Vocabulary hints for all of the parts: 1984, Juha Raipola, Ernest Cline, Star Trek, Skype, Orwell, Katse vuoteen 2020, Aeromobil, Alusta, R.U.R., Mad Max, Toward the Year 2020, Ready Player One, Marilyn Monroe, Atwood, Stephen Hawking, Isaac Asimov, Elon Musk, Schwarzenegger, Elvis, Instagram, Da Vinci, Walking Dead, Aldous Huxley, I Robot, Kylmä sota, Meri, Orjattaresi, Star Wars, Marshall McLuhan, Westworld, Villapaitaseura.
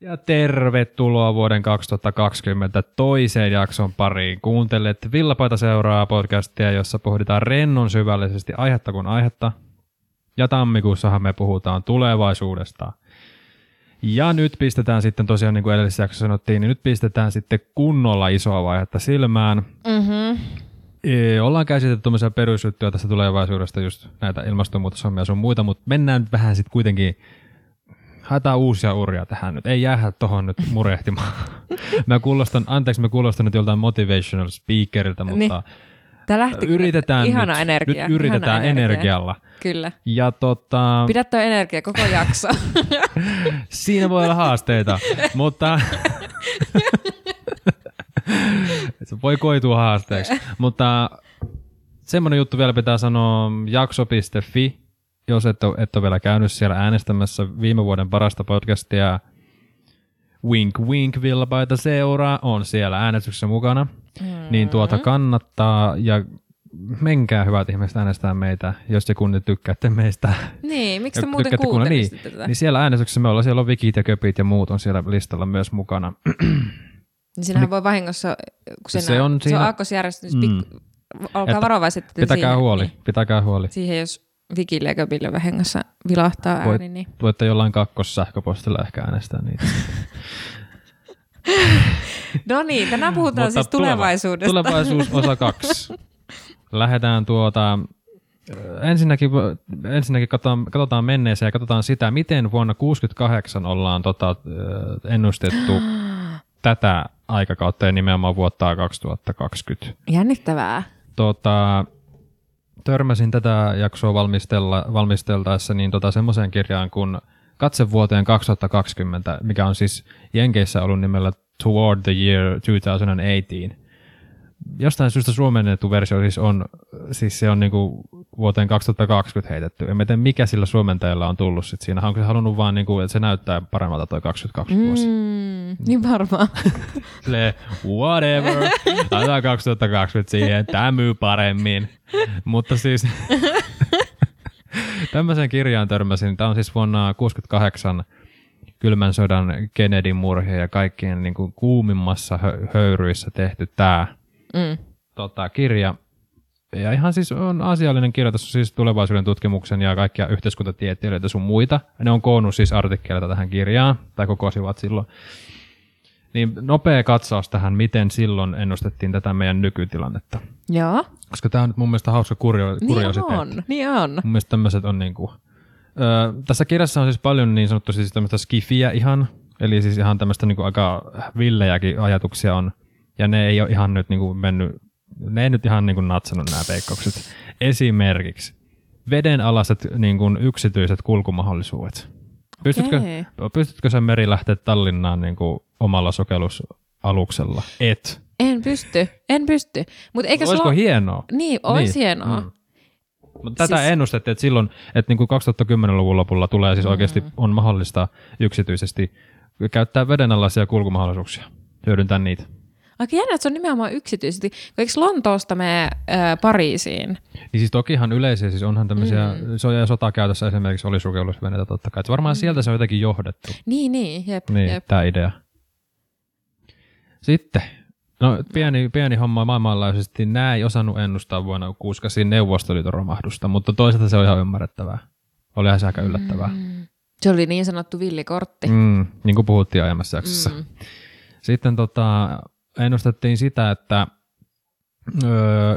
Ja tervetuloa vuoden 2020 toiseen jakson pariin. Kuuntelet Villapaita-seuraa podcastia, jossa pohditaan rennon syvällisesti aihetta kuin aihetta. Ja tammikuussahan me puhutaan tulevaisuudesta. Ja nyt pistetään sitten tosiaan, niin kuin edellisessä jaksossa sanottiin, niin nyt pistetään sitten kunnolla isoa vaihetta silmään. Mm-hmm. Ollaan käsitelty tuommoisia perusjuttuja tästä tulevaisuudesta, just näitä ilmastonmuutoshommia ja sun muita, mutta mennään vähän sitten kuitenkin, haetaan uusia uria tähän nyt, ei jäädä tohon nyt murehtimaan. Mä kuulostan nyt joltain motivational speakeriltä, mutta niin. Yritetään ihana energia. Nyt yritetään ihana energialla. Kyllä. Ja pidä toi energia koko jakso. Siinä voi olla haasteita, mutta se voi koitua haasteeksi, mutta semmoinen juttu vielä pitää sanoa, jakso.fi, jos et ole vielä käynyt siellä äänestämässä viime vuoden parasta podcastia, wink wink, Villapaitaseura on siellä äänestyksessä mukana, niin kannattaa ja menkää hyvät ihmiset äänestää meitä, jos te kun tykkäätte meistä. Niin, miksi te muuten kuuntelisitte tätä? Niin siellä äänestyksessä me ollaan, siellä on wikit ja köpit ja muut on siellä listalla myös mukana. Niin sinähän voi vahingossa, kun se on aakkosjärjestys, olkaa varovaiset. Pitäkää huoli. Siihen jos Wikille ja Köpille vahingossa vilahtaa ääni. Niin. Voitte jollain kakkossähköpostilla ehkä äänestää niitä. No niin, tänään puhutaan siis tulevaisuudesta. Tulevaisuus osa 2. Lähdetään ensinnäkin katsotaan menneeseen ja katsotaan sitä, miten vuonna 1968 ollaan ennustettu tätä aikakautta ja nimenomaan vuotta 2020. Jännittävää. Törmäsin tätä jaksoa valmisteltaessa niin semmoiseen kirjaan kuin Katse vuoteen 2020, mikä on siis Jenkeissä ollut nimellä Toward the Year 2018. Jostain syystä suomennettu versio se on niinku vuoteen 2020 heitetty. En tiedä, mikä sillä suomentajalla on tullut sit siinä. Onko se halunnut vaan, niinku, että se näyttää paremmalta toi 2020 vuosi? Niin varmaan. Silleen, whatever, laitetaan 2020 siihen, tämä myy paremmin. Mutta siis tämmöisen kirjaan törmäsin. Tämä on siis vuonna 1968 kylmän sodan Kennedyn murhe ja kaikkien niinku kuumimmassa höyryissä tehty tämä kirja. Ja ihan siis on asiallinen kirja, tässä on siis tulevaisuuden tutkimuksen ja kaikkia yhteiskuntatieteilijöitä sun muita. Ne on koonnut siis artikkeleita tähän kirjaan, tai kokosivat silloin. Niin nopea katsaus tähän, miten silloin ennustettiin tätä meidän nykytilannetta. Joo. Koska tämä on nyt mun mielestä hauska kuriositeetti. Niin on. Mun mielestä tämmöiset on niinku. Tässä kirjassa on siis paljon niin sanottu siis tämmöistä skifiä ihan, eli siis ihan tämmöistä niinku aika villejäkin ajatuksia on. Ja ne ei ole ihan nyt niinku mennyt, ne ei nyt ihan niinku natsannut nämä peikkaukset. Esimerkiksi vedenalaiset niinku yksityiset kulkumahdollisuudet. Pystytkö sä Meri lähteä Tallinnaan niinku omalla sokellusaluksella? Et. En pysty. Mut eikä olisiko hienoa? Niin, olisi hienoa. Mutta tätä ennustettiin, että silloin, että niinku 2010-luvun lopulla tulee siis oikeasti on mahdollista yksityisesti käyttää vedenalaisia kulkumahdollisuuksia, hyödyntää niitä. Aika jännä, että se on nimenomaan yksityisesti. Eikö Lontoosta mene Pariisiin? Niin siis tokihan yleisiä, siis onhan tämmöisiä sotakäytössä esimerkiksi oli sukellusveneitä totta kai. Varmaan sieltä se on jotenkin johdettu. Niin, jep. Niin, tämä idea. Sitten, pieni homma maailmanlaajuisesti. Nämä ei osannut ennustaa vuonna 68 Neuvostoliiton romahdusta, mutta toisaalta se on ihan ymmärrettävää. Olihan se aika yllättävää. Se oli niin sanottu villikortti. Niin kuin puhuttiin aiemmassa jaksossa. Sitten ennustettiin sitä, että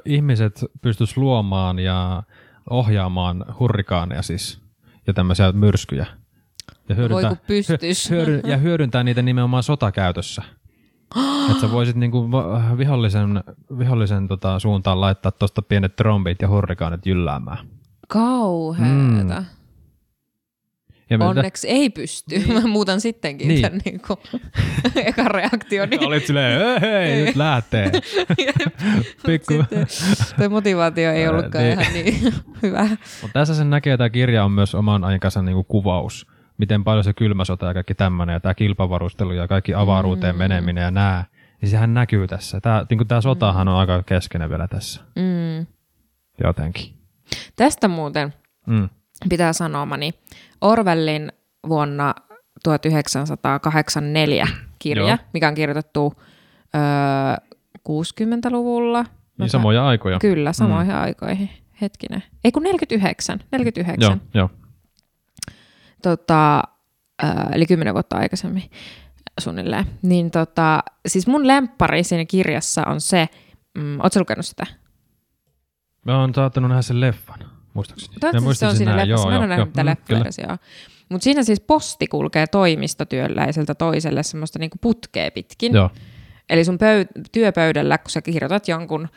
ihmiset pystyisivät luomaan ja ohjaamaan hurrikaaneja siis, ja tämmöisiä myrskyjä. Ja hyödyntää niitä nimenomaan sotakäytössä. Että sä voisit niinku vihollisen suuntaan laittaa tuosta pienet trombit ja hurrikaanit jylläämään. Kauheeta. Onneksi ei pysty. Mä muutan sittenkin tämän niinku ekan reaktioni. Olit silleen, hei, nyt lähtee. Tuo motivaatio ei ollutkaan ihan niin hyvä. Mut tässä sen näkee, että tämä kirja on myös oman aikansa niinku kuvaus. Miten paljon se kylmä sota ja kaikki tämmöinen ja tämä kilpavarustelu ja kaikki avaruuteen meneminen ja nää. Niin sehän näkyy tässä. Tämä niinku sotahan on aika keskeinen vielä tässä. Jotenkin. Tästä muuten pitää sanomani. Orwellin vuonna 1984 kirja, joo, mikä on kirjoitettu 60-luvulla. No niin, samoja aikoja. Kyllä, samoihin aikoihin. Hetkinen. Ei kun 49. Joo, joo. Eli 10 vuotta aikaisemmin suunnilleen. Niin siis mun lemppari siinä kirjassa on se, ootko lukenut sitä? Mä oon saattanut nähdä sen leffan, muistaakseni. Toivottavasti se on siinä leffassa, mä en ole nähnyt mitä leffa-versioa. Mutta siinä siis posti kulkee toimistotyöläiseltä toiselle semmoista niinku putkea pitkin. Joo. Eli sun työpöydällä, kun sä kirjoitat jonkun,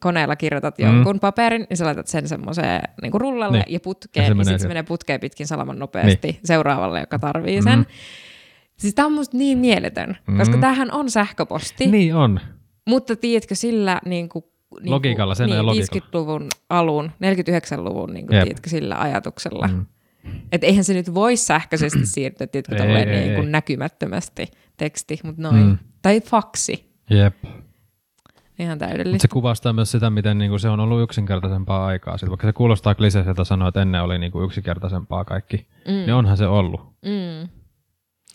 koneella kirjoitat jonkun paperin, niin sä laitat sen semmoiseen niinku rullalle niin, ja putkeen, ja sitten se menee putkeen pitkin salaman nopeasti niin seuraavalle, joka tarvii sen. Siis tää on musta niin mieletön, koska tämähän on sähköposti. Niin on. Mutta tiedätkö sillä niinku logiikalla, sen niin, logiikalla. 50-luvun alun, 49-luvun niinku, tiedätkö sillä ajatuksella. Että eihän se nyt voi sähköisesti siirtyä, tiedätkö, tolleen niinku näkymättömästi teksti, mutta noin. Tai faksi. Jep. Ihan täydellistä. Mutta se kuvastaa myös sitä, miten niinku se on ollut yksinkertaisempaa aikaa. Sitten vaikka se kuulostaa kliseiseltä sanoa, että ennen oli niinku yksinkertaisempaa kaikki, niin onhan se ollut.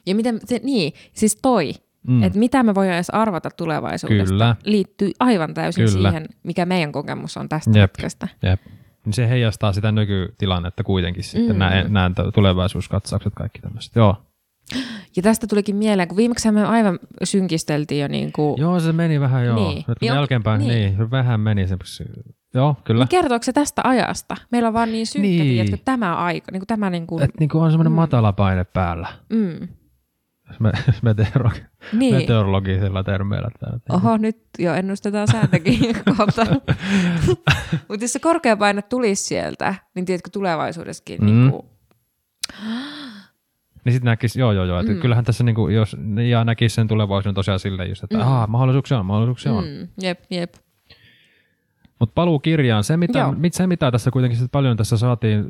Ja miten se, niin, siis toi, että mitä me voidaan edes arvata tulevaisuudesta, kyllä, liittyy aivan täysin, kyllä, siihen, mikä meidän kokemus on tästä, jep, hetkestä. Jep. Niin se heijastaa sitä nykytilannetta kuitenkin sitten, nämä tulevaisuuskatsaukset, kaikki tämmöiset. Joo. Ja tästä tulikin mieleen, kun viimeksi me aivan synkisteltiin jo niin kuin... Joo, se meni vähän, joo. Niin. Nyt jälkeenpäin, niin, vähän meni semmoisi... Joo, kyllä. Niin kertooko se tästä ajasta? Meillä on vaan niin synkkä, niin, että tämä aika, niin kuin tämä niin kuin... Että niin kuin on semmoinen matala paine päällä. Meteorologisilla termeillä. Oho, nyt jo ennustetaan sääntäkin kohta. Mutta jos se korkea paine tulisi sieltä, niin tiedätkö tulevaisuudessakin... Niin sitten näkisi, joo. Kyllähän tässä, niinku, jos ja näkisi sen tulevaisuuden tosiaan silleen just, että mahdollisuuksia on. Jep. Mutta paluu kirjaan. Se, mitä tässä kuitenkin paljon tässä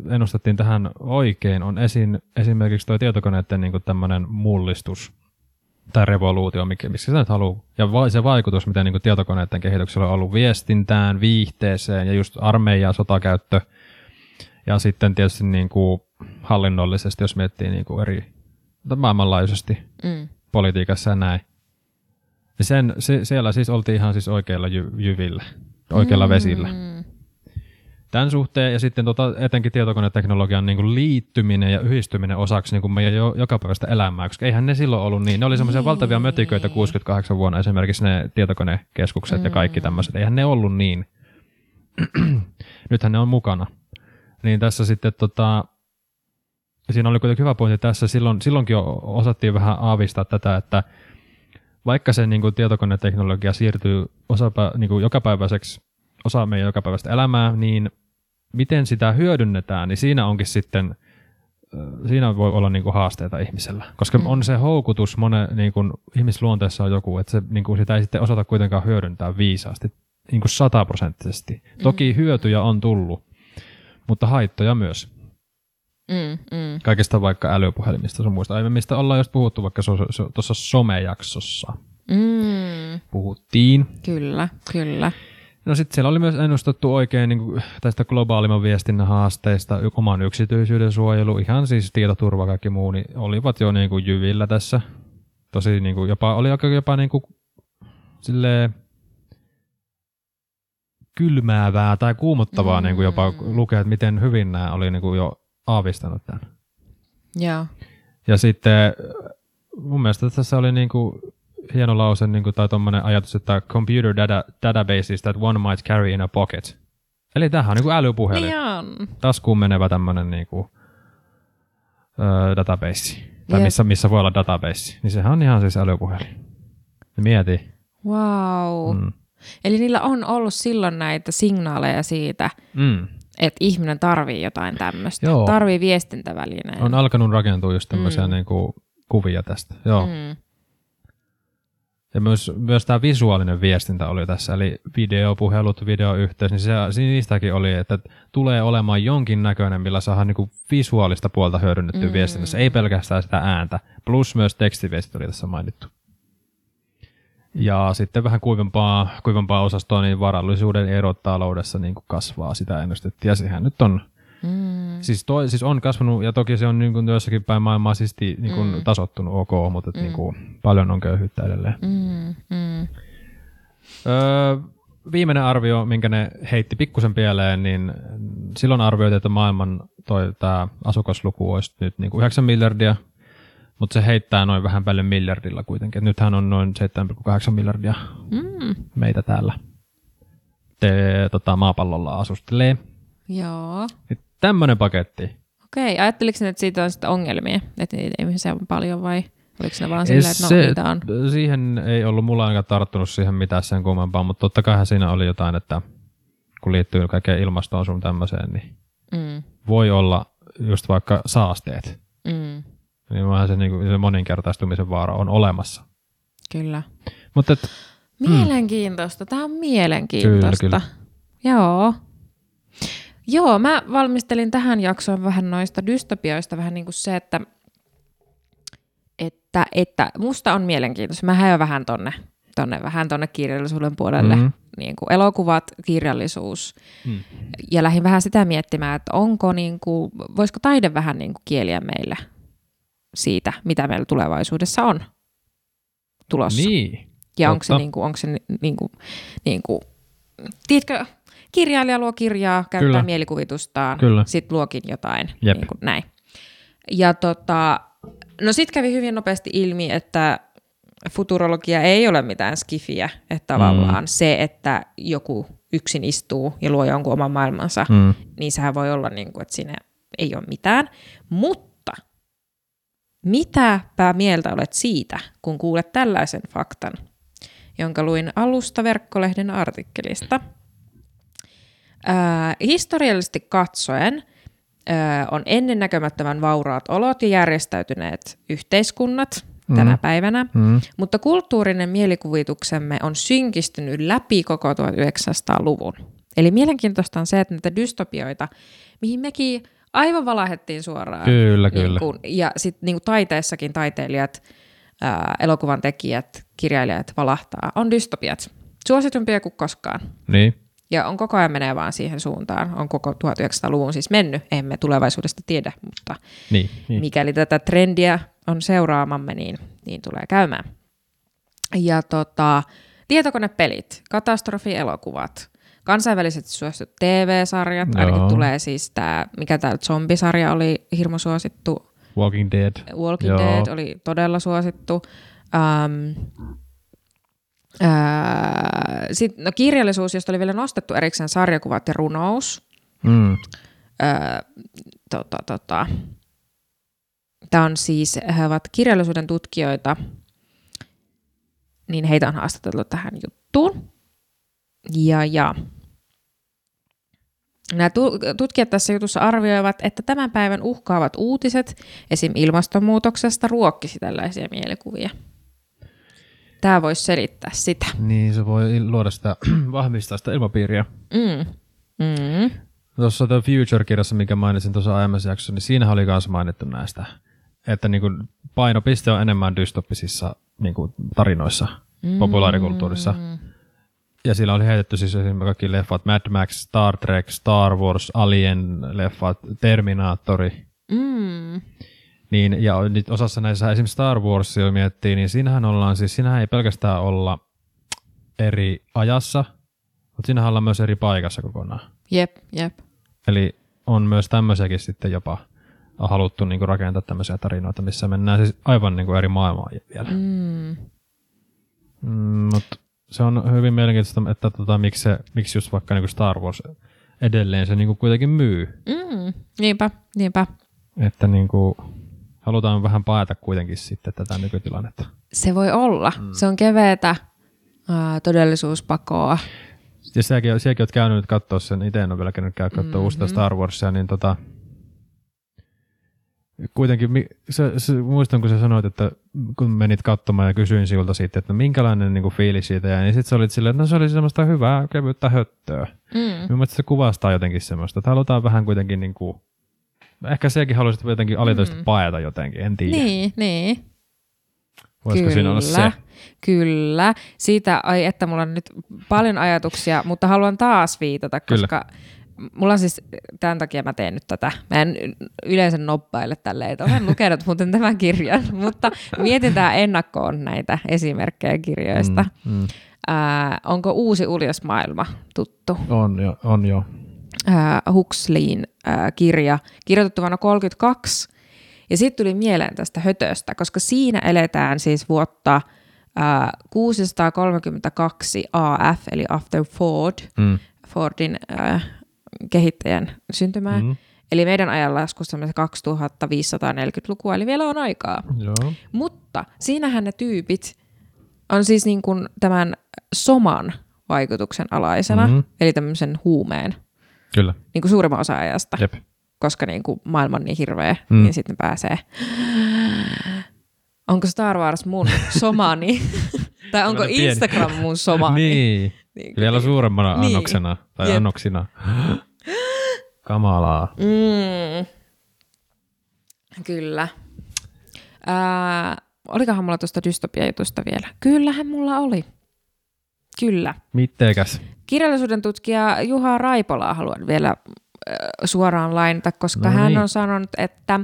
ennustettiin tähän oikein, on esimerkiksi tuo tietokoneiden niinku tämmöinen mullistus tai revoluutio, miksi sitä nyt haluaa. Ja se vaikutus, mitä niinku tietokoneiden kehityksellä on ollut viestintään, viihteeseen ja just armeijaan, sotakäyttö. Ja sitten tietysti niinku hallinnollisesti, jos miettii niinku eri maailmanlaajuisesti politiikassa ja näin. Ja siellä siis oltiin ihan siis oikeilla jyvillä. Oikealla vesillä. Tämän suhteen ja sitten etenkin tietokoneteknologian niin liittyminen ja yhdistyminen osaksi niin meidän jokapäiväistä elämää, koska eihän ne silloin ollut niin. Ne oli semmoisia valtavia mötiköitä 68 vuonna esimerkiksi ne tietokonekeskukset ja kaikki tämmöiset. Eihän ne ollut niin. Nythän ne on mukana. Niin tässä sitten siinä oli kuitenkin hyvä pointti tässä. Silloinkin osattiin vähän aavistaa tätä, että vaikka se niin kuin tietokoneteknologia siirtyy osa meidän jokapäiväistä elämää, niin miten sitä hyödynnetään, niin siinä voi olla niin kuin haasteita ihmisellä. Koska on se houkutus, niin kuin ihmisluonteessa on joku, että se, niin kuin sitä ei sitten osata kuitenkaan hyödyntää viisaasti, niin kuin 100%. Toki hyötyjä on tullut, mutta haittoja myös. Kaikista vaikka älypuhelimista sun muista. Mistä ollaan just puhuttu vaikka tuossa somejaksossa. Puhuttiin. Kyllä. No sitten siellä oli myös ennustettu oikein niin kuin tästä globaalimman viestinnän haasteista, oman yksityisyyden suojelu, ihan siis tietoturva kaikki muu, niin olivat jo niin kuin jyvillä tässä. Tosi niin kuin oli jopa niin kuin silleen kylmäävää tai kuumottavaa niin kuin jopa lukea, että miten hyvin nämä oli niin kuin jo aavistanut tämän. Joo. Ja sitten mun mielestä tässä oli niinku hieno lause niinku, tai tommonen ajatus, että computer databases that one might carry in a pocket. Eli tämähän on niinku älypuhelin. Niin taskuun menevä tämmönen niinku, database. Tai missä voi olla database. Niin sehän on ihan siis älypuhelin. Mieti. Wow. Eli niillä on ollut silloin näitä signaaleja siitä. Että ihminen tarvii jotain tämmöistä, tarvii viestintävälineen. On alkanut rakentua just tämmöisiä niinku kuvia tästä, joo. Ja myös tämä visuaalinen viestintä oli tässä, eli videopuhelut, videoyhteys, niin niistäkin oli, että tulee olemaan jonkin näköinen, millä saadaan niinku visuaalista puolta hyödynnettyä viestinnässä, ei pelkästään sitä ääntä, plus myös tekstiviestit oli tässä mainittu. Ja sitten vähän kuivempaa osastoa, niin varallisuuden erot taloudessa niin kuin kasvaa, sitä ennustettiin. Ja sehän nyt on Siis on kasvanut, ja toki se on niin kuin jossakin päin maailmaa siis niin kuin tasottunut, ok, mutta niin kuin paljon on köyhyyttä edelleen. Viimeinen arvio, minkä ne heitti pikkusen pieleen, niin silloin arvioitiin, että maailman tämä asukasluku olisi nyt niin kuin 9 miljardia, mutta se heittää noin vähän päälle miljardilla kuitenkin. Et nythän on noin 7,8 miljardia meitä täällä maapallolla asustelee. Joo. Tämmöinen paketti. Okei, ajatteliko ne, että siitä on sitten ongelmia, että niitä ihmisiä on paljon vai oliko ne vaan sillä, että niitä on? Siihen ei ollut mulla ainakaan tarttunut siihen mitään sen kummempaa, mutta totta kaihan siinä oli jotain, että kun liittyy kaikkeen ilmastoon sun tämmöiseen, niin voi olla just vaikka saasteet. Niin vähän se, niin kuin, se moninkertaistumisen vaara on olemassa. Kyllä. Mutta mielenkiintoista, tämä on mielenkiintoista. Kyllä. Joo, mä valmistelin tähän jaksoon vähän noista dystopioista, vähän niin kuin se, että musta on mielenkiintoista. Mä häjön vähän tonne kirjallisuuden puolelle, niin kuin elokuvat, kirjallisuus. Ja lähdin vähän sitä miettimään, että onko niin kuin, voisiko taide vähän niin kuin kieliä meille siitä, mitä meillä tulevaisuudessa on tulossa. Niin. Ja onko se niin kuin, tiedätkö, kirjailija luo kirjaa, käyttää Kyllä. mielikuvitustaan, sitten luokin jotain, niin kuin näin. Ja no sitten kävi hyvin nopeasti ilmi, että futurologia ei ole mitään skifiä, että tavallaan se, että joku yksin istuu ja luo jonkun oman maailmansa, niin sehän voi olla, niin kuin, että siinä ei ole mitään. Mutta mitäpä mieltä olet siitä, kun kuulet tällaisen faktan, jonka luin Alusta-verkkolehden artikkelista. Historiallisesti katsoen on ennennäkemättömän vauraat olot ja järjestäytyneet yhteiskunnat tänä päivänä, mutta kulttuurinen mielikuvituksemme on synkistynyt läpi koko 1900-luvun. Eli mielenkiintoista on se, että näitä dystopioita, mihin mekin aivan valahettiin suoraan. Kyllä. Ja sitten niin taiteessakin taiteilijat, elokuvan tekijät, kirjailijat valahtaa, on dystopiat. Suositumpia kuin koskaan. Niin. Ja on koko ajan menee vaan siihen suuntaan. On koko 1900-luvun siis mennyt. Emme tulevaisuudesta tiedä, mutta mikäli tätä trendiä on seuraamamme, niin tulee käymään. Ja tietokonepelit, katastrofielokuvat, kansainväliset suositut TV-sarjat. Joo. Ainakin tulee siis tämä, mikä tämä zombisarja oli hirmu suosittu. Walking Dead. Walking Dead oli todella suosittu. No kirjallisuus, josta oli vielä nostettu erikseen sarjakuvat ja runous. Tämä on siis, he ovat kirjallisuuden tutkijoita, niin heitä on haastateltu tähän juttuun. Ja. Nämä tutkijat tässä jutussa arvioivat, että tämän päivän uhkaavat uutiset, esim. Ilmastonmuutoksesta, ruokkisi tällaisia mielikuvia. Tämä voisi selittää sitä. Niin, se voi luoda sitä, vahvistaa sitä ilmapiiriä. Tuossa The Future-kirjassa, minkä mainitsin tuossa aiemmassa jaksossa, niin siinähän oli myös mainittu näistä, että niin kuin painopiste on enemmän dystoppisissa niin kuin tarinoissa, populaarikulttuurissa. Ja sillä oli heitetty siis esimerkiksi kaikki leffat, Mad Max, Star Trek, Star Wars, Alien leffat, Terminaattori. Niin, ja nyt osassa näissä esimerkiksi Star Warsia miettii, niin siinähän ei pelkästään olla eri ajassa, mutta siinähän ollaan myös eri paikassa kokonaan. Jep. Eli on myös tämmöisiäkin sitten jopa haluttu niin kuin rakentaa tämmöisiä tarinoita, missä mennään siis aivan niin kuin eri maailmaan vielä. Mutta se on hyvin mielenkiintoista, että miksi just vaikka niin kuin Star Wars edelleen se niin kuin kuitenkin myy. Niinpä. Että niin kuin halutaan vähän paeta kuitenkin sitten tätä nykytilannetta. Se voi olla. Se on keveätä todellisuuspakoa. Ja sinäkin olet käynyt katsoa sen, itse en ole vielä käynyt katsoa uutta Star Warsia, niin kuitenkin muistan, kun sä sanoit, että kun menit katsomaan ja kysyin sinulta siitä, että minkälainen niin kuin fiilis siitä jäi, niin sitten sä olit silleen, että se oli semmoista hyvää, kevyttä höttöä. Mielestäni se kuvastaa jotenkin semmoista, että halutaan vähän kuitenkin niin kuin ehkä sekin haluaisit jotenkin alitoista paeta jotenkin, en tiedä. Niin. Voisiko siinä olla se? Kyllä. Siitä, että mulla on nyt paljon ajatuksia, mutta haluan taas viitata, koska Mulla on siis, tämän takia mä teen nyt tätä. Mä en yleensä noppaile tälleen, että olen lukenut muuten tämän kirjan, mutta mietitään ennakkoon näitä esimerkkejä kirjoista. Onko Uusi uljas maailma tuttu? On jo. Huxleyn kirja, kirjoitettu vuonna 1932. Ja siitä tuli mieleen tästä hötöstä, koska siinä eletään siis vuotta 632 AF, eli after Ford, Fordin kehittäjän syntymää. Eli meidän ajanlaskussa 2540-lukua, eli vielä on aikaa. Joo. Mutta siinähän ne tyypit on siis niin kuin tämän soman vaikutuksen alaisena, eli tämmöisen huumeen. Kyllä. Niin kuin suurimman osa ajasta. Jep. Koska niin kuin maailma on niin hirveä, niin sitten pääsee. Onko Star Wars mun somani? Tai onko Instagram mun somani? Niin. Niin vielä suuremmana annoksena. Tai jep. Annoksina. Kamalaa. Kyllä. Olikohan mulla tuosta dystopiajutusta vielä? Kyllähän mulla oli. Kyllä. Mittekäs. Kirjallisuuden tutkija Juha Raipolaa haluan vielä suoraan lainata, koska hän on sanonut, että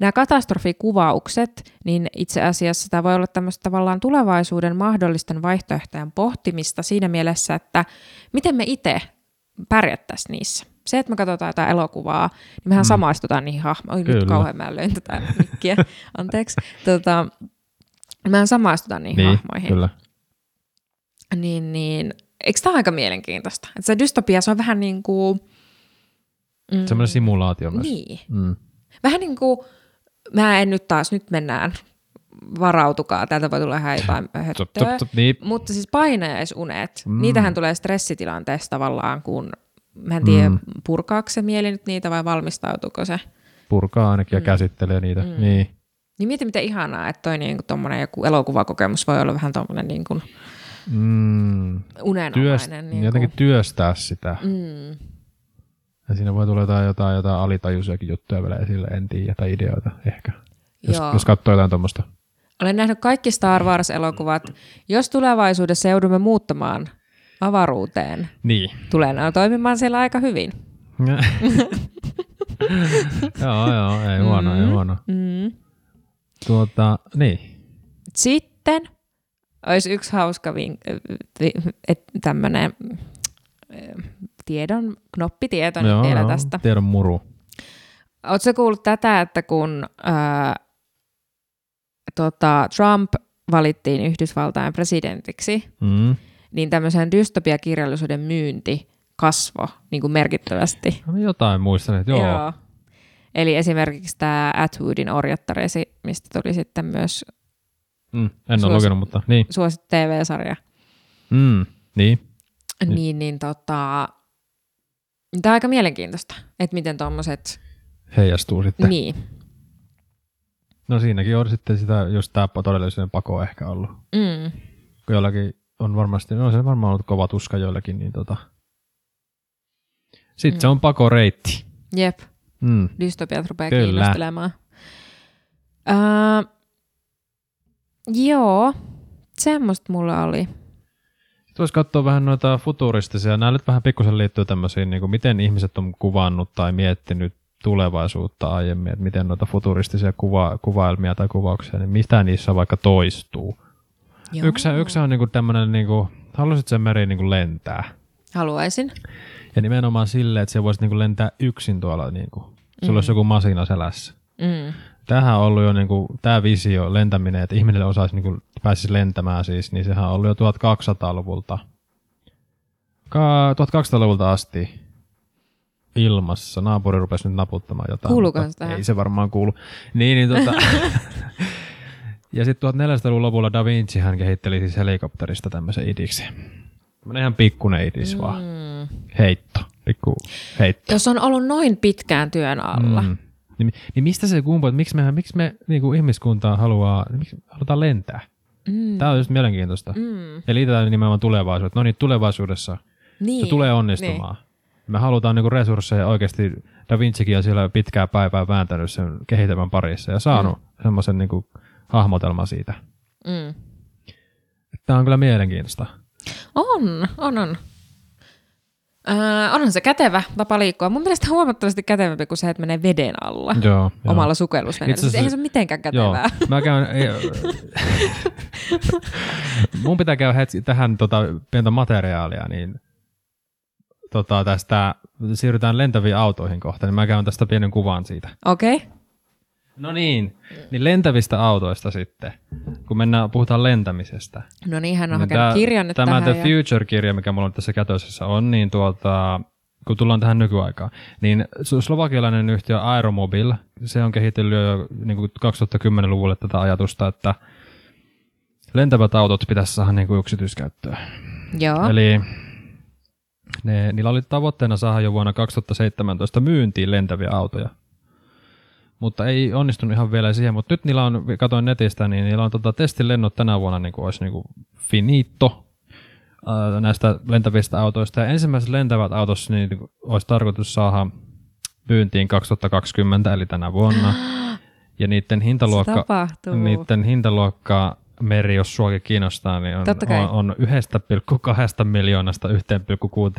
nämä katastrofikuvaukset, niin itse asiassa tämä voi olla tämmöistä tavallaan tulevaisuuden mahdollisten vaihtoehtojen pohtimista siinä mielessä, että miten me itse pärjättäisiin niissä. Se, että me katsotaan jotain elokuvaa, niin mehän samaistutaan niihin hahmoihin. Nyt kauhean mä löin tätä mikkiä, anteeksi. Mehän samaistutaan niihin hahmoihin. Kyllä. Niin. Eikö tämä ole aika mielenkiintoista? Että se dystopia, se on vähän niin kuin... Sellainen simulaatio myös. Niin. Vähän niin kuin, mä en nyt mennään, varautukaa, täältä voi tulla ihan jotain höttöä. Mutta siis painajaisunet, niitähän tulee stressitilanteessa tavallaan, kun mä en tiedä, purkaako se mieli nyt niitä vai valmistautuuko se. Purkaa ainakin ja käsittelee niitä, niin mieti miten ihanaa, että toi niin kuin tommonen joku elokuvakokemus voi olla vähän tommonen niin kuin unenomainen. Niin jotenkin työstää sitä. Ja siinä voi tulla jotain alitajuisiakin juttuja vielä esille, en tiedä, tai ideoita ehkä, jos katsoo jotain tuommoista. Olen nähnyt kaikki Star Wars-elokuvat. Jos tulevaisuudessa joudumme muuttamaan avaruuteen, niin tulee nämä toimimaan siellä aika hyvin. Joo, ei huono. Sitten olisi yksi hauska tämmöinen... Tiedon, knoppitieto nyt vielä tästä. Tiedon muru. Oletko sä kuullut tätä, että kun Trump valittiin Yhdysvaltain presidentiksi, niin tämmöisen dystopiakirjallisuuden myynti kasvoi niin kuin merkittävästi. No jotain muistan, joo. Eli esimerkiksi tämä Atwoodin Orjattaresi, mistä tuli sitten myös en ole lukenut, mutta niin. Suosittu TV-sarja. Niin, tämä on aika mielenkiintoista, että miten tuommoiset... Heijastuu sitten. Niin. No siinäkin on sitten sitä, just tämä todellisuuden pako ehkä ollut. Kun jollakin on varmasti, se on varmaan ollut kova tuska joillakin, niin Sitten se on pakoreitti. Jep. Dystopiat rupeaa kiinnostelemaan. Joo, semmoista mulla oli. Voisi katsoa vähän noita futuristisia. Nämä nyt vähän pikkusen liittyy tämmöisiin, niin kuin miten ihmiset on kuvannut tai miettinyt tulevaisuutta aiemmin, että miten noita futuristisia kuvailmia tai kuvauksia, niin mitä niissä vaikka toistuu. Joo. Yksi on niin kuin tämmöinen, niin kuin, haluaisit sen meriin niin kuin lentää? Haluaisin. Ja nimenomaan silleen, että se voisit niin kuin lentää yksin tuolla, niin kuin. Sulla olisi joku masina selässä. Tämähän on ollut jo niin kuin, tämä visio, lentäminen, että ihminen osaisi niin kuin, pääsisi lentämään siis, niin sehän on ollut jo 1200-luvulta asti ilmassa. Naapuri rupesi nyt naputtamaan jotain. Kuuluuko tähän? Ei se varmaan kuulu. Ja sitten 1400-luvun lopulla Da Vinci hän kehitteli siis helikopterista tämmöisen idiksi. Tämmöinen ihan pikkuinen idis vaan. Heitto. Jos on ollut noin pitkään työn alla. Niin mistä se kumpuu, että miksi me niinku ihmiskuntaa halutaan lentää? Tämä on just mielenkiintoista. Ja liitetään nimenomaan tulevaisuuteen. No niin, tulevaisuudessa se tulee onnistumaan. Niin. Me halutaan niinku resursseja oikeasti. Da Vincikin on siellä pitkää päivää vääntänyt sen kehittämän parissa ja saanut semmoisen niinku hahmotelman siitä. Tämä on kyllä mielenkiintoista. On. Onhan se kätevä tapa liikkua. Mun mielestä huomattavasti kätevämpi kuin se, että menee veden alla omalla sukellusveneellä. Eihän se ole mitenkään kätevää. Joo. Mä käyn... Mun pitää käydä hetki tähän pientä materiaalia, niin tästä siirrytään lentäviin autoihin kohta, niin mä käyn tästä pienen kuvan siitä. Okei. Okay. No niin lentävistä autoista sitten, kun mennään, puhutaan lentämisestä. No niin, hän on hakenut kirjan nyt tähän. Tämä The Future-kirja, mikä mulla tässä kätöisessä on, niin kun tullaan tähän nykyaikaan, niin slovakialainen yhtiö Aeromobil, se on kehitellyt jo niin kuin 2010-luvulle tätä ajatusta, että lentävät autot pitäisi saada niin kuin yksityiskäyttöön. Joo. Eli niillä oli tavoitteena saada jo vuonna 2017 myyntiin lentäviä autoja. Mutta ei onnistunut ihan vielä siihen, mutta nyt niillä on, katoin netistä, niin niillä on testilennot tänä vuonna niin kuin olisi niin kuin finito näistä lentävistä autoista. Ja ensimmäiset lentävät autossa niin olisi tarkoitus saada myyntiin 2020, eli tänä vuonna. Ja niiden hintaluokka meri, jos suokin kiinnostaa, niin on 1,2 miljoonasta 1,6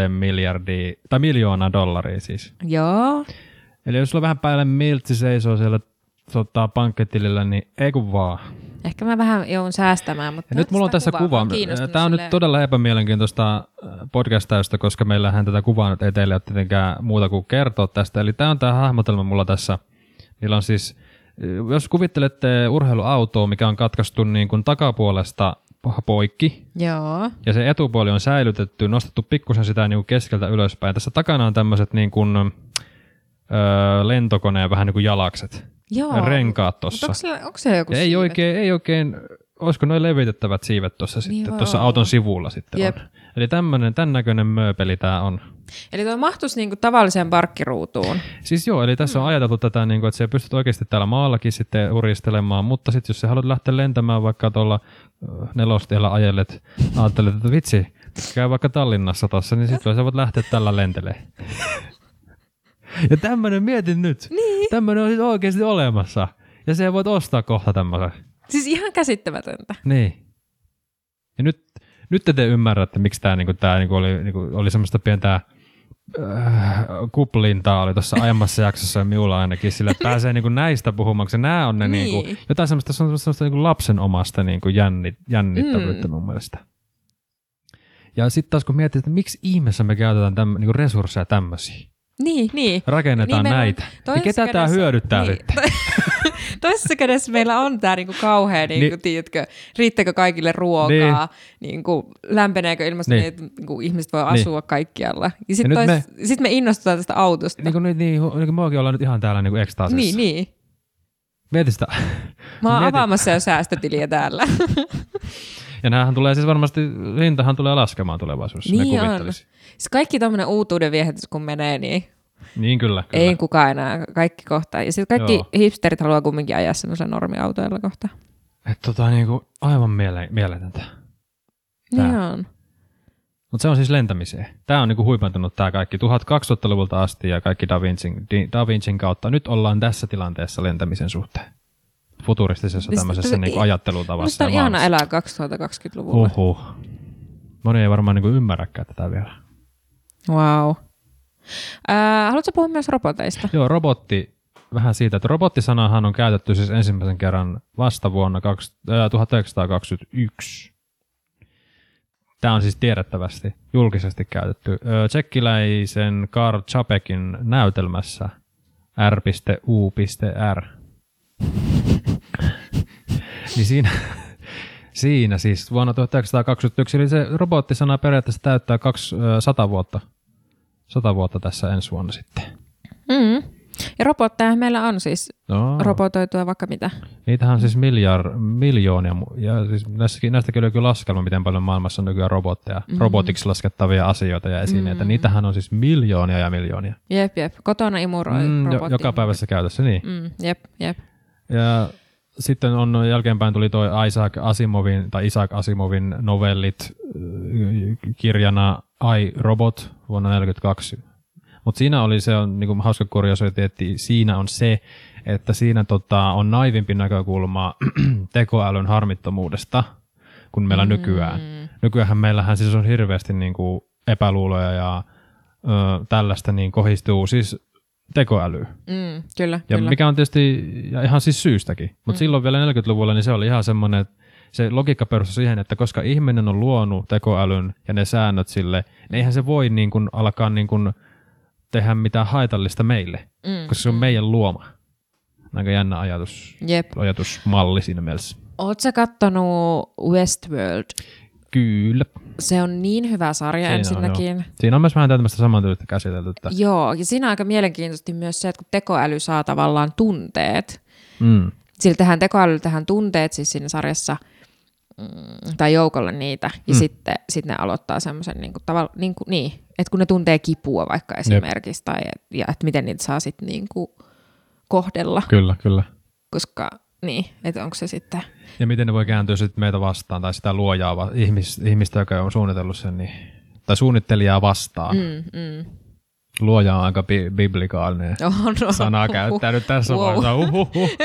miljardia, tai miljoonaa dollaria siis. Joo. Eli jos sulla vähän päälle miltsi seisoo siellä pankkitilillä, niin ei kun vaan. Ehkä mä vähän joudun säästämään, mutta... Nyt mulla on tässä kuva. Tämä on nyt todella epämielenkiintoista podcastaista, koska meillähän tätä kuvaa nyt ei teille ole tietenkään muuta kuin kertoa tästä. Eli tämä on tämä hahmotelma mulla tässä. Niillä on siis, jos kuvittelette urheiluautoa, mikä on katkaistu niin kuin takapuolesta poikki. Joo. Ja se etupuoli on säilytetty, nostettu pikkusen sitä niin kuin keskeltä ylöspäin. Tässä takana on tämmöiset niin kuin... lentokoneen vähän niin kuin jalakset. Joo. Ja renkaat tuossa. Onko se joku siivet? Ei oikein, olisiko noin levitettävät siivet tuossa niin sitten, tuossa auton sivulla sitten. Jep. On. Eli tämän näköinen mööpeli tämä on. Eli tuo mahtuisi niin kuin tavalliseen parkkiruutuun. Siis joo, eli tässä on ajateltu tätä, niin kuin, että sä pystyt oikeasti täällä maallakin sitten uristelemaan, mutta sitten jos sä haluat lähteä lentämään vaikka tuolla nelostiellä ajellet, ajattelet, että vitsi, käy vaikka Tallinnassa tuossa, niin sitten sä voit lähteä tällä lentelemään. Ja tämmönen, mietin nyt, niin. Tämmönen on siis oikeasti olemassa. Ja se voit ostaa kohta tämmöisen. Siis ihan käsittämätöntä. Niin. Ja nyt te ymmärrätte, miksi tämä oli semmoista pientä kuplintaa oli tuossa aiemmassa jaksossa ja minulla ainakin, sillä pääsee niinku näistä puhumaan, koska nämä on ne niin. Niinku, jotain semmoista niinku lapsen omasta niinku jännittävyyttä mun mielestä. Ja sitten taas kun miettii, että miksi ihmeessä me käytetään niinku resursseja tämmöisiä. Niin. Rakennetaan niin näitä. Niin ketä tämä hyödyttää nyt? Niin. Toisessa kädessä meillä on tämä niinku kauhea, niinku, tiedätkö, riittääkö kaikille ruokaa, niinku, lämpeneekö ilmasta, niin, ihmiset voi asua kaikkialla. Ja sitten me innostutaan tästä autosta. Niin kuin me ollaan nyt ihan täällä niinku ekstaasissa. Niin. Mieti sitä. Mä oon avaamassa jo säästötiliä täällä. Ja näähän tulee siis varmasti, hintahan tulee laskemaan tulevaisuudessa, niin ne kuvittelisi. Siis kaikki tommoinen uutuuden viehätys kun menee, niin kyllä. Ei kukaan enää, kaikki kohta. Ja sitten kaikki hipsterit haluaa kumminkin ajaa semmoisella normiautoilla kohta. Että niinku aivan mieletöntä. Niin on. Mutta se on siis lentämiseen. Tämä on niinku huipentunut tämä kaikki 1200-luvulta asti ja kaikki Da Vincin kautta. Nyt ollaan tässä tilanteessa lentämisen suhteen. Futuristisessa tämmöisessä niinku ajattelutavassa. Minusta on ihana elää 2020-luvulla. Oho. Moni ei varmaan niinku ymmärräkään tätä vielä. Vau. Wow. Haluatko puhua myös roboteista? Joo, robotti. Vähän siitä, että robottisanahan on käytetty siis ensimmäisen kerran vasta vuonna 1921. Tämä on siis tiedettävästi, julkisesti käytetty. Tsekkiläisen Carl Chapekin näytelmässä R.U.R. Niin siinä siis vuonna 1921, eli se robottisana periaatteessa täyttää 100 vuotta tässä ensi vuonna sitten. Ja robotteja meillä on siis robotoitua vaikka mitä. Niitähän on siis miljoonia, ja siis näistäkin löytyy laskelma, miten paljon maailmassa on nykyään robotteja, robotiksi laskettavia asioita ja esineitä. Niitähän on siis miljoonia ja miljoonia. Jep, kotona imuroi robotti. Joka päivässä käytössä, niin. Jep. Ja sitten on jälkeenpäin tuli toi Isaac Asimovin novellit kirjana I Robot vuonna 1942. Mutta siinä oli se on niinku hauska kuriositeetti, siinä on se, että siinä on naivimpi näkökulma tekoälyn harmittomuudesta kuin meillä nykyään. Nykyäänhän meillähän siis on hirveästi niinku epäluuloja ja tällaista niin kohdistuu siis tekoälyyn. Mm, kyllä, ja kyllä. Mikä on tietysti ja ihan siis syystäkin. Mutta silloin vielä 40-luvulla niin se oli ihan semmoinen, että se logiikka perustui siihen, että koska ihminen on luonut tekoälyn ja ne säännöt sille, niin eihän se voi niin kuin alkaa niin kuin tehdä mitään haitallista meille, koska se on meidän luoma. Aika jännä ajatusmalli siinä mielessä. Ootko sä kattonut Westworld? Kyllä. Se on niin hyvä sarja siinä ensinnäkin. On, siinä on myös vähän tämmöistä samantyyppistä käsiteltyä. Joo, ja siinä on aika mielenkiintoisesti myös se, että kun tekoäly saa tavallaan tunteet, sillä tekoälyllä tunteet siis siinä sarjassa, tai joukolla niitä, ja sitten ne aloittaa semmoisen niin kuin tavalla, niin, että kun ne tuntee kipua vaikka esimerkiksi, tai ja että miten niitä saa sitten niin kuin kohdella. Kyllä, kyllä. Koska, niin, että onko se sitten... Ja miten ne voi kääntyä sitten meitä vastaan, tai sitä luojaa ihmistä, joka on suunnitellut sen, niin, tai suunnittelijaa vastaan. Luoja on aika biblikaalinen sanaa käyttää nyt tässä vaiheessa.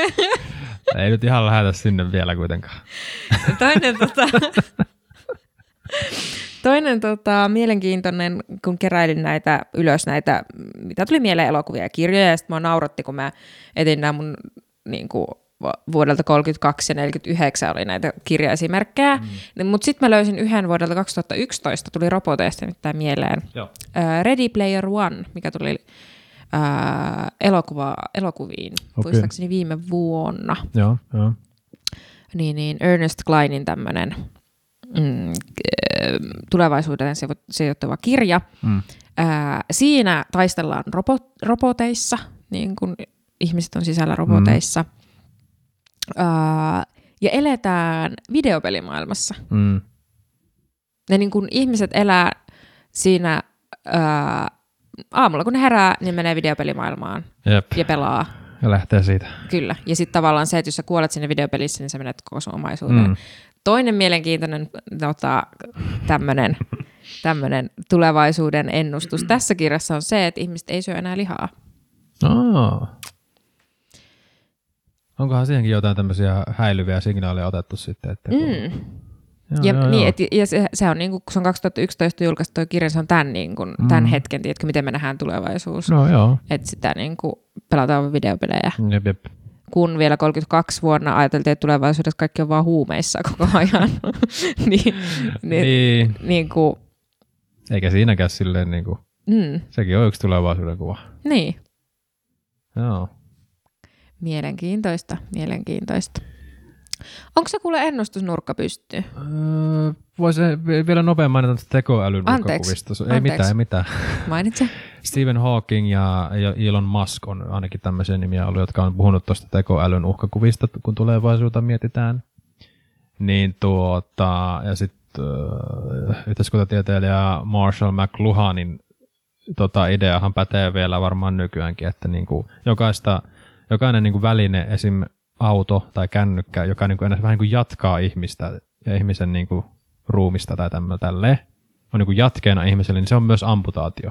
Ei nyt ihan lähetä sinne vielä kuitenkaan. Toinen mielenkiintoinen, kun keräilin näitä ylös näitä, mitä tuli mieleen elokuvia ja kirjoja, ja sitten mua nauratti, kun mä etin nämä mun niin kuin, vuodelta 1932 ja 1949 oli näitä kirjaesimerkkejä, mutta sitten mä löysin yhden vuodelta 2011, tuli roboteista nyt tää mieleen. Ready Player One, mikä tuli elokuviin, muistaakseni viime vuonna. Joo, joo. Niin, Ernest Clinein tämmöinen tulevaisuuteen sijoittava kirja. Siinä taistellaan roboteissa, niin kun ihmiset on sisällä roboteissa. Ja eletään videopelimaailmassa. Ne niin kun ihmiset elää siinä... aamulla kun herää, niin menee videopelimaailmaan ja pelaa. Ja lähtee siitä. Kyllä. Ja sitten tavallaan se, että jos sä kuolet sinne videopelissä, niin sä menet koko sun omaisuuteen. Toinen mielenkiintoinen tämmönen tulevaisuuden ennustus tässä kirjassa on se, että ihmiset ei syö enää lihaa. Onkohan siihenkin jotain tämmöisiä häilyviä signaaleja otettu sitten? Että se on niinku, kun se on 2011 julkaistu tuo kirja, se on tämän, niinku, tämän hetken, tiedätkö, miten me nähdään tulevaisuus. Että sitä niinku, pelataan videopelejä. Kun vielä 32 vuonna ajateltiin, että tulevaisuudessa kaikki on vaan huumeissa koko ajan. Niinku. Eikä siinäkään silleen, niinku. Sekin on yksi tulevaisuuden kuva. Niin. Joo. Mielenkiintoista. Onko se kuule ennustusnurkka pystyy? Voisi vielä nopein mainita tekoälyn nurkkakuvista. Ei mitään. Mainitse. Stephen Hawking ja Elon Musk on ainakin tämmöisiä nimiä ollut, jotka on puhunut tuosta tekoälyn uhkakuvista, kun tulevaisuutta mietitään. Niin ja sitten yhteiskuntatieteilijä Marshall McLuhanin ideahan pätee vielä varmaan nykyäänkin, että niinku jokainen niinku väline esim. Auto tai kännykkä, joka niin kuin enää vähän niin jatkaa ihmistä ja ihmisen niin kuin ruumista tai tälleen, on niin jatkeena ihmiselle, niin se on myös amputaatio.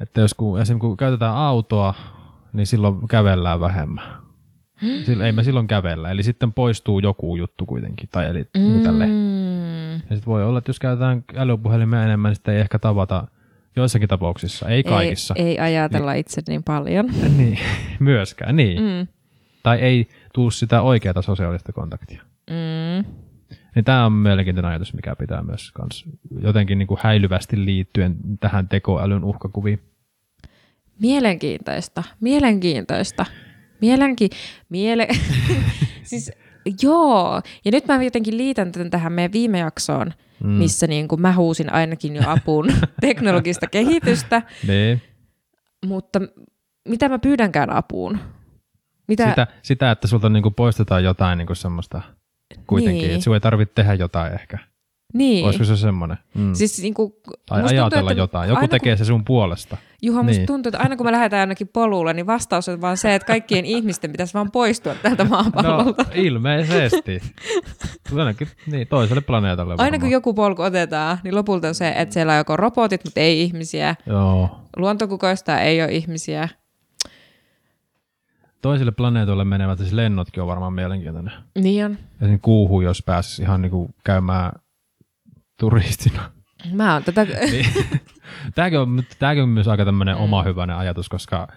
Että jos kun käytetään autoa, niin silloin kävellään vähemmän. Ei me silloin kävellä, eli sitten poistuu joku juttu kuitenkin, tai eli tälleen. Ja sitten voi olla, että jos käytetään älypuhelimia enemmän, niin sitten ei ehkä tavata joissakin tapauksissa, ei kaikissa. Ei ajatella itse niin paljon. Niin, myöskään, niin. Tai ei tuu sitä oikeata sosiaalista kontaktia. Niin tämä on mielenkiintoinen ajatus, mikä pitää myös jotenkin niin kuin häilyvästi liittyen tähän tekoälyn uhkakuviin. Mielenkiintoista. Siis, joo. Ja nyt mä jotenkin liitän tämän tähän meidän viime jaksoon, missä niin kuin mä huusin ainakin jo apuun teknologista kehitystä. Mutta mitä mä pyydänkään apuun? Sitä, että sulta niinku poistetaan jotain niinku semmoista kuitenkin, että sinua ei tarvitse tehdä jotain ehkä. Niin. Olisiko se semmoinen? Siis niinku, tai ajatella tuntuu, että jotain. Joku tekee se sun puolesta. Juha, musta tuntuu, että aina kun me lähdetään jonnekin polulle, niin vastaus on vaan se, että kaikkien ihmisten pitäisi vaan poistua tältä maapallolta. No, ilmeisesti. Toiselle planeetalle. Aina kun joku polku otetaan, niin lopulta on se, että siellä on joko robotit, mutta ei ihmisiä. Joo. Luontokukoista ei ole ihmisiä. Toisille planeetoille menevät siis lennotkin on varmaan mielenkiintoinen. Niin on. Ja sen kuuhun, jos pääsisi ihan niinku käymään turistina. Mä oon tätä... Tämäkin on myös aika tämmöinen oma hyvänen ajatus, koska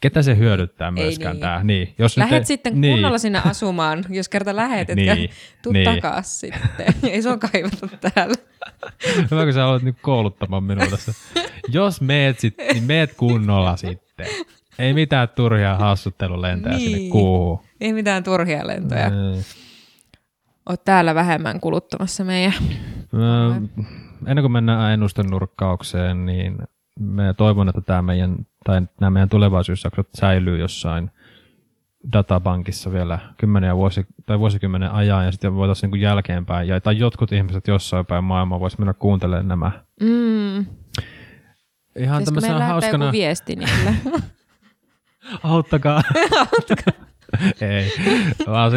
ketä se hyödyttää myöskään niin. Tämä. Niin. Jos lähet nyt sitten kunnolla sinne asumaan, jos kerta lähet, etkä tuu takas sitten. Ei se ole kaivata täällä. Hyvä, kun sä haluat nyt kouluttamaan minua tässä. Jos meet sitten, niin meet kunnolla sitten. Ei mitään turhia hassuttelulentoja sinne kuuhun. Ei mitään turhia lentoja. Oot täällä vähemmän kuluttamassa meidän. Ennen kuin mennään ennustenurkkaukseen, niin me toivon, että nämä meidän tulevaisuusjaksot säilyy jossain databankissa vielä vuosikymmenen ajan, ja sitten voitaisiin niin jälkeenpäin, tai jotkut ihmiset jossain päin maailmaa voisi mennä kuuntelemaan nämä. Ihan tämmöisenä hauskana... joku viesti niillä? Auttakaa. Auttakaa. Ei, vaan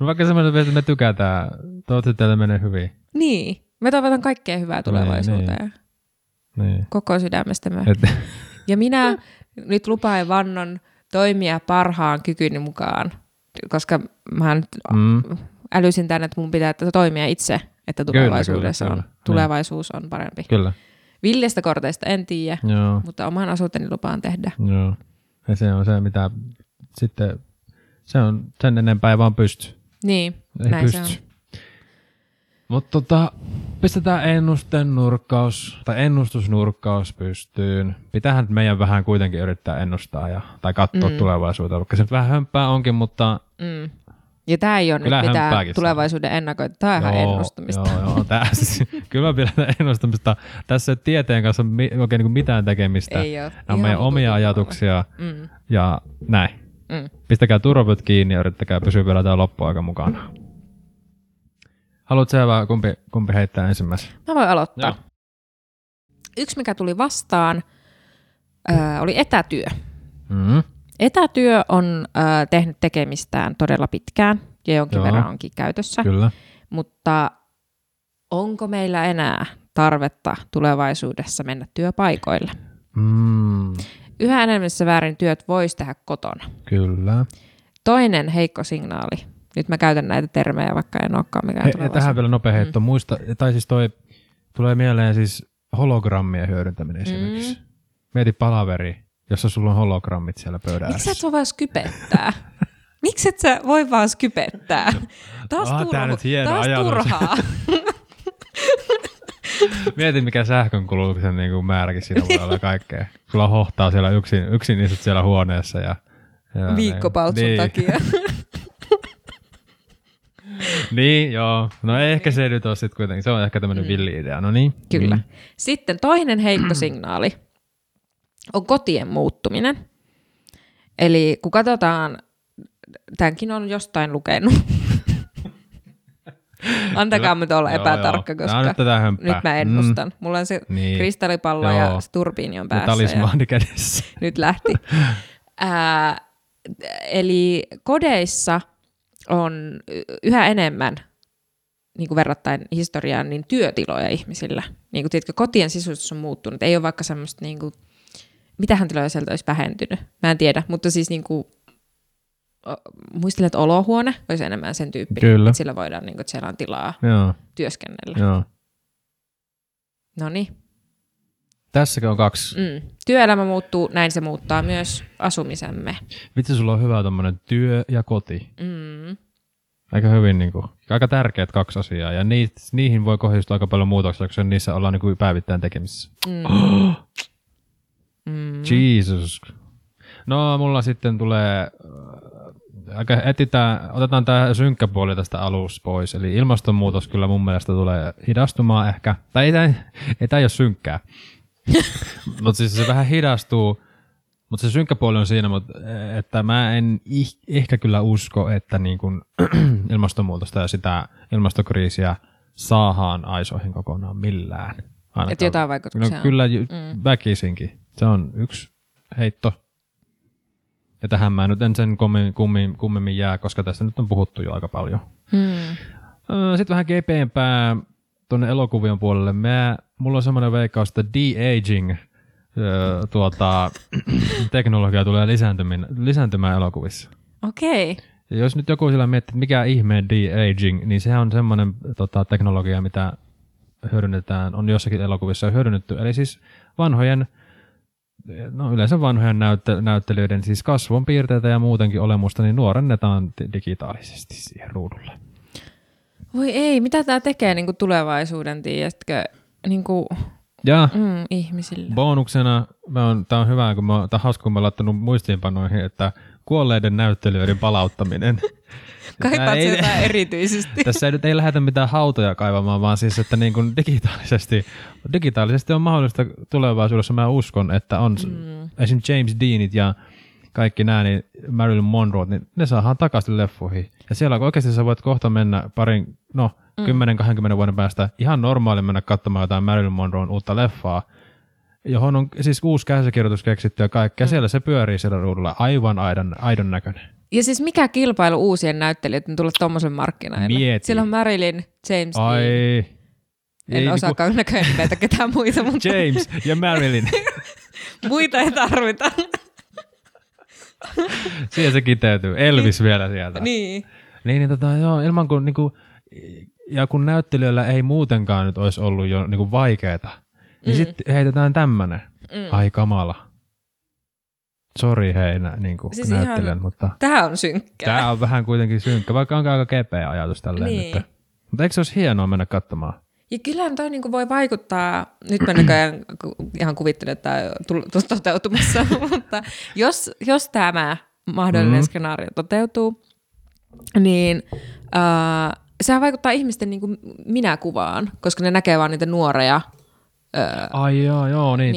no vaikka semmoinen, että me tykätään. Toivottavasti teille menee hyvin. Niin. Me toivotan kaikkea hyvää tulevaisuuteen. Niin. Koko sydämestämme. Ja minä nyt lupaan ja vannon toimia parhaan kykyni mukaan, koska mä nyt älysin tänne, että mun pitää toimia itse, että tulevaisuudessa kyllä. Tulevaisuus on parempi. Kyllä. Villestä korteista en tiedä, mutta oman asuuteni lupaan tehdä. Joo. Ja se on se, mitä sitten... Se on sen enempää ei vaan pysty. Niin, ei näin pysty. Se on. Mutta pistetään ennustusnurkkaus pystyyn. Pitäähän meidän vähän kuitenkin yrittää ennustaa tai katsoa tulevaisuutta, vaikka se nyt vähän hömppää onkin, mutta... Ja tämä ei ole nyt mitään tulevaisuuden ennakoita, tämä on ihan ennustamista. Joo, tässä. Kyllä mä pidän ennustamista. Tässä ei tieteen kanssa oikein niin kuin mitään tekemistä. Ei ole. Nämä on meidän omia ajatuksia ja näin. Pistäkää turvapyt kiinni ja yrittäkää pysyä vielä täällä loppuaika mukana. Haluatko sä kumpi heittää ensimmäisen? Mä voin aloittaa. Joo. Yksi, mikä tuli vastaan, oli etätyö. Etätyö on tehnyt tekemistään todella pitkään ja jonkin verran onkin käytössä. Kyllä. Mutta onko meillä enää tarvetta tulevaisuudessa mennä työpaikoille? Yhä enemmässä väärin työt voisi tehdä kotona. Kyllä. Toinen heikko signaali. Nyt mä käytän näitä termejä, vaikka en olekaan mikään tulevaisuus. Tähän vielä nopea heitto. Muista, tai siis toi tulee mieleen siis hologrammien hyödyntäminen esimerkiksi. Mieti palaveri, jossa sulla on hologrammit siellä pöydän ääressä. Miksi et sä voi skypettää? Miksi et sä voi vaan skypettää? Taas turhaa. Mietin, mikä sähkönkulutuksen niin määräkin siinä voi olla kaikkea. Sulla hohtaa siellä yksin istut siellä huoneessa. Ja viikkopaltsun takia. Niin, joo. No ehkä se nyt on sitten kuitenkin. Se on ehkä tämmöinen villi-idea. No niin. Kyllä. Sitten toinen heikko signaali on kotien muuttuminen. Eli kun katsotaan, tämänkin on jostain lukenut. Antakaa me olla epätarkka, koska nyt mä ennustan. Mulla on se kristallipallo ja se turbiini on päässä. Talismaani kädessä. Nyt lähti. Eli kodeissa on yhä enemmän, niin kuin verrattain historiaan, niin työtiloja ihmisillä. Niin kuin tiedätkö, kotien sisustus on muuttunut. Ei ole vaikka semmoista, niin kuin, mitähän tiloja sieltä olisi vähentynyt. Mä en tiedä, mutta siis niin kuin, muistelen, että olohuone olisi enemmän sen tyyppinen, että sillä voidaan, niin kuin, että siellä on tilaa työskennellä. Noniin. Tässäkin on kaksi. Työelämä muuttuu, näin se muuttaa myös asumisemme. Vitsi, sulla on hyvä tommonen työ ja koti. Aika hyvin, niin kuin, aika tärkeät kaksi asiaa, ja niihin voi kohdistua aika paljon muutoksia, koska niissä ollaan niin kuin päivittäin tekemisissä. Jesus. No, mulla sitten tulee... Otetaan tämä synkkä puoli tästä alussa pois, eli ilmastonmuutos kyllä mun mielestä tulee hidastumaan ehkä, tai ei tämä ole synkkää, mutta siis se vähän hidastuu, mutta se synkkä puoli on siinä, että mä en ehkä kyllä usko, että niin kun ilmastonmuutosta ja sitä ilmastokriisiä saadaan aisoihin kokonaan millään. Että jotain vaikutuksia on. Kyllä väkisinkin, se on yksi heitto. Ja tähän mä nyt en sen kummemmin jää, koska tässä nyt on puhuttu jo aika paljon. Sitten vähän kepeämpää tuonne elokuvion puolelle. Mulla on semmoinen veikkaus, että de-aging teknologia tulee lisääntymään elokuvissa. Okei. Okay. Jos nyt joku siellä miettii, mikä ihmeen de-aging, niin sehän on semmoinen teknologia, mitä hyödynnetään, on jossakin elokuvissa jo hyödynnetty, eli siis vanhojen, no yleensä vanhojen näyttelijöiden siis kasvon piirteitä ja muutenkin olemusta, niin nuorennetaan digitaalisesti siihen ruudulle. Voi ei, mitä tämä tekee niin kuin tulevaisuuden, tiedätkö, niin kuin ja ihmisille? Bonuksena, tämä on hyvä, kun tämä on hauska, kun mä oon laittanut muistiinpanoihin, että kuolleiden näyttelijöiden palauttaminen. Kaipaat jotain erityisesti. Tässä ei nyt lähdetä mitään hautoja kaivamaan, vaan siis, että niin kuin digitaalisesti on mahdollista tulevaisuudessa. Mä uskon, että on esimerkiksi James Deanit ja kaikki nämä, niin Marilyn Monroe, niin ne saadaan takaisin leffoihin. Ja siellä oikeasti sä voit kohta mennä 10-20 vuoden päästä ihan normaali mennä katsomaan jotain Marilyn Monroen uutta leffaa, johon on siis uusi käsikirjoitus keksitty ja kaikkea. Siellä se pyörii siellä ruudulla aivan aidon näköinen. Ja siis mikä kilpailu uusien näyttelijöiden tulla tuommoisen markkinoille? Mieti. Siellä on Marilyn, James Dean. En osaakaan näköjään nimetä ketään muita. Mutta James ja Marilyn. Muita ei tarvita. Siellä se kiteytyy. Elvis vielä sieltä. Niin. Niin, ilman kuin niinku, ja kun näyttelijöillä ei muutenkaan nyt olisi ollut jo niinku vaikeeta, niin sitten heitetään tämmönen. Ai kamala. Sori hei niinku siis näyttelijän, mutta tää on synkkä. Tää on vähän kuitenkin synkkä, vaikka onkin aika kepeä ajatus tälleen. Niin. Että, mutta eikö se olisi hienoa mennä katsomaan? Ja kyllähän toi niinku voi vaikuttaa, nyt mä näköjään ihan kuvittelen, että tää on toteutumassa, mutta jos tämä mahdollinen skenaario toteutuu, niin sehän vaikuttaa ihmisten niinku minäkuvaan, koska ne näkee vaan niitä nuoreja.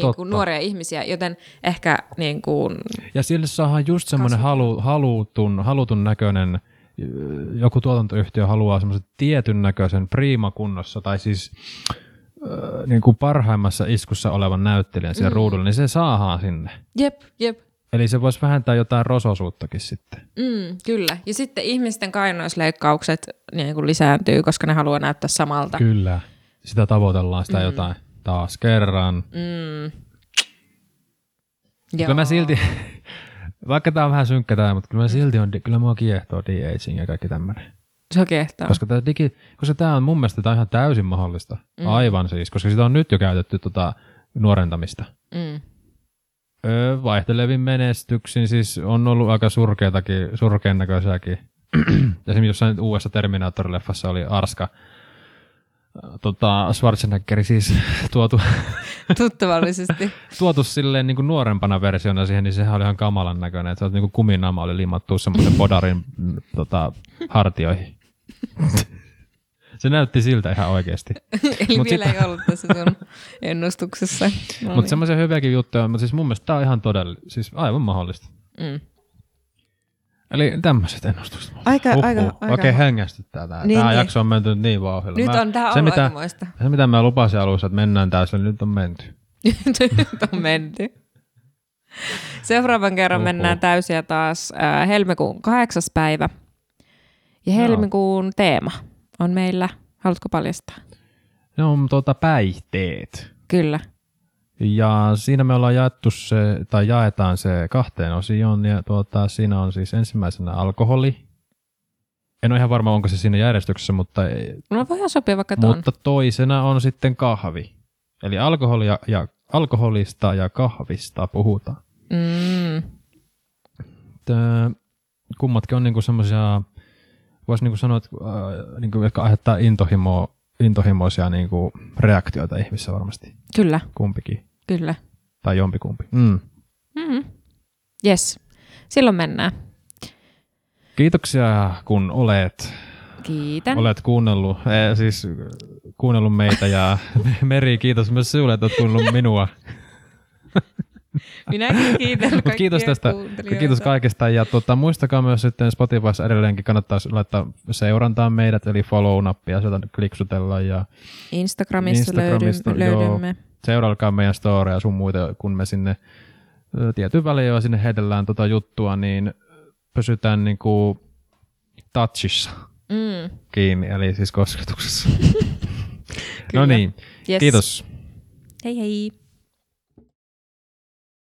Totta. Nuoria ihmisiä, joten ehkä niin kuin ja sille saadaan just semmoinen halutun näköinen, joku tuotantoyhtiö haluaa semmoisen tietyn näköisen priimakunnossa, tai siis niin kuin parhaimmassa iskussa olevan näyttelijän siellä ruudulla, niin se saadaan sinne. Jep. Eli se voisi vähentää jotain rososuuttakin sitten. Kyllä. Ja sitten ihmisten kainoisleikkaukset niin kuin lisääntyy, koska ne haluaa näyttää samalta. Kyllä. Sitä tavoitellaan, sitä jotain. Taas kerran. Kyllä mä silti, vaikka tää on vähän synkkä tää, mutta kyllä mä silti on, kyllä mua kiehtoo de-aging ja kaikki tämmönen. Se kiehtoo. Koska tää on mun mielestä tää on ihan täysin mahdollista. Aivan siis, koska sitä on nyt jo käytetty nuorentamista. Vaihtelevin menestyksin siis on ollut aika surkean näköisiäkin. Esimerkiksi jossain uudessa Terminaattori-leffassa oli Arska. Schwarzeneggeri siis tuotu tuttavallisesti. Tuotu silleen niin kuin nuorempana versiona siihen, niin sehän oli ihan kamalan näköinen, että niin kuin kuminaama oli limattu semmoisen podarin hartioihin. Se näytti siltä ihan oikeasti. Eli mut vielä ei ollut tässä sun ennustuksessa. No, mutta semmoisia hyviäkin juttuja, mutta siis mun mielestä tää on ihan siis aivan mahdollista. Eli tämmöiset ennustukset. Aika. Oikein hengästyttää tämä. Niin, tämä jakso on menty niin vauhdilla. Nyt on tämä ollut aikamoista. Se mitä mä lupasin alussa, että mennään täysillä, niin nyt on menty. Seuraavan kerran mennään täysiä taas helmikuun 8. päivä. Ja helmikuun teema on meillä, haluatko paljastaa? Ne on päihteet. Kyllä. Ja siinä me ollaan jaetaan se 2 osioon, ja siinä on siis ensimmäisenä alkoholi. En ole ihan varma, onko se siinä järjestyksessä, mutta voihan sopia vaikka tuon. Mutta toisena on sitten kahvi. Eli alkoholista ja kahvista puhutaan. Kummatkin on niinku semmoisia, voisi niinku sanoa, että niinku, jotka aiheuttaa intohimoisia niinku reaktioita ihmisissä varmasti. Kyllä. Kumpikin. Kyllä. Tai jompikumpi. Yes. Silloin mennään. Kiitoksia, kun olet. Kiitän. Olet kuunnellut, kuunnellut meitä ja Meri, kiitos myös sinulle, että olet kuunnellut minua. Minäkin kiitän kaikkia. Kiitos tästä. Kiitos kaikesta ja muistakaa myös sitten Spotifyssa edelleenkin kannattaa laittaa seurantaa meidät, eli follow-nappia sieltä kliksutella ja Instagramista löydymme. Seuralkaa meidän storeja sun muita, kun me sinne tietyn väliin jo sinne heitellään juttua, niin pysytään niinku touchissa kiinni, eli siis kosketuksessa. No niin, yes. Kiitos. Hei hei.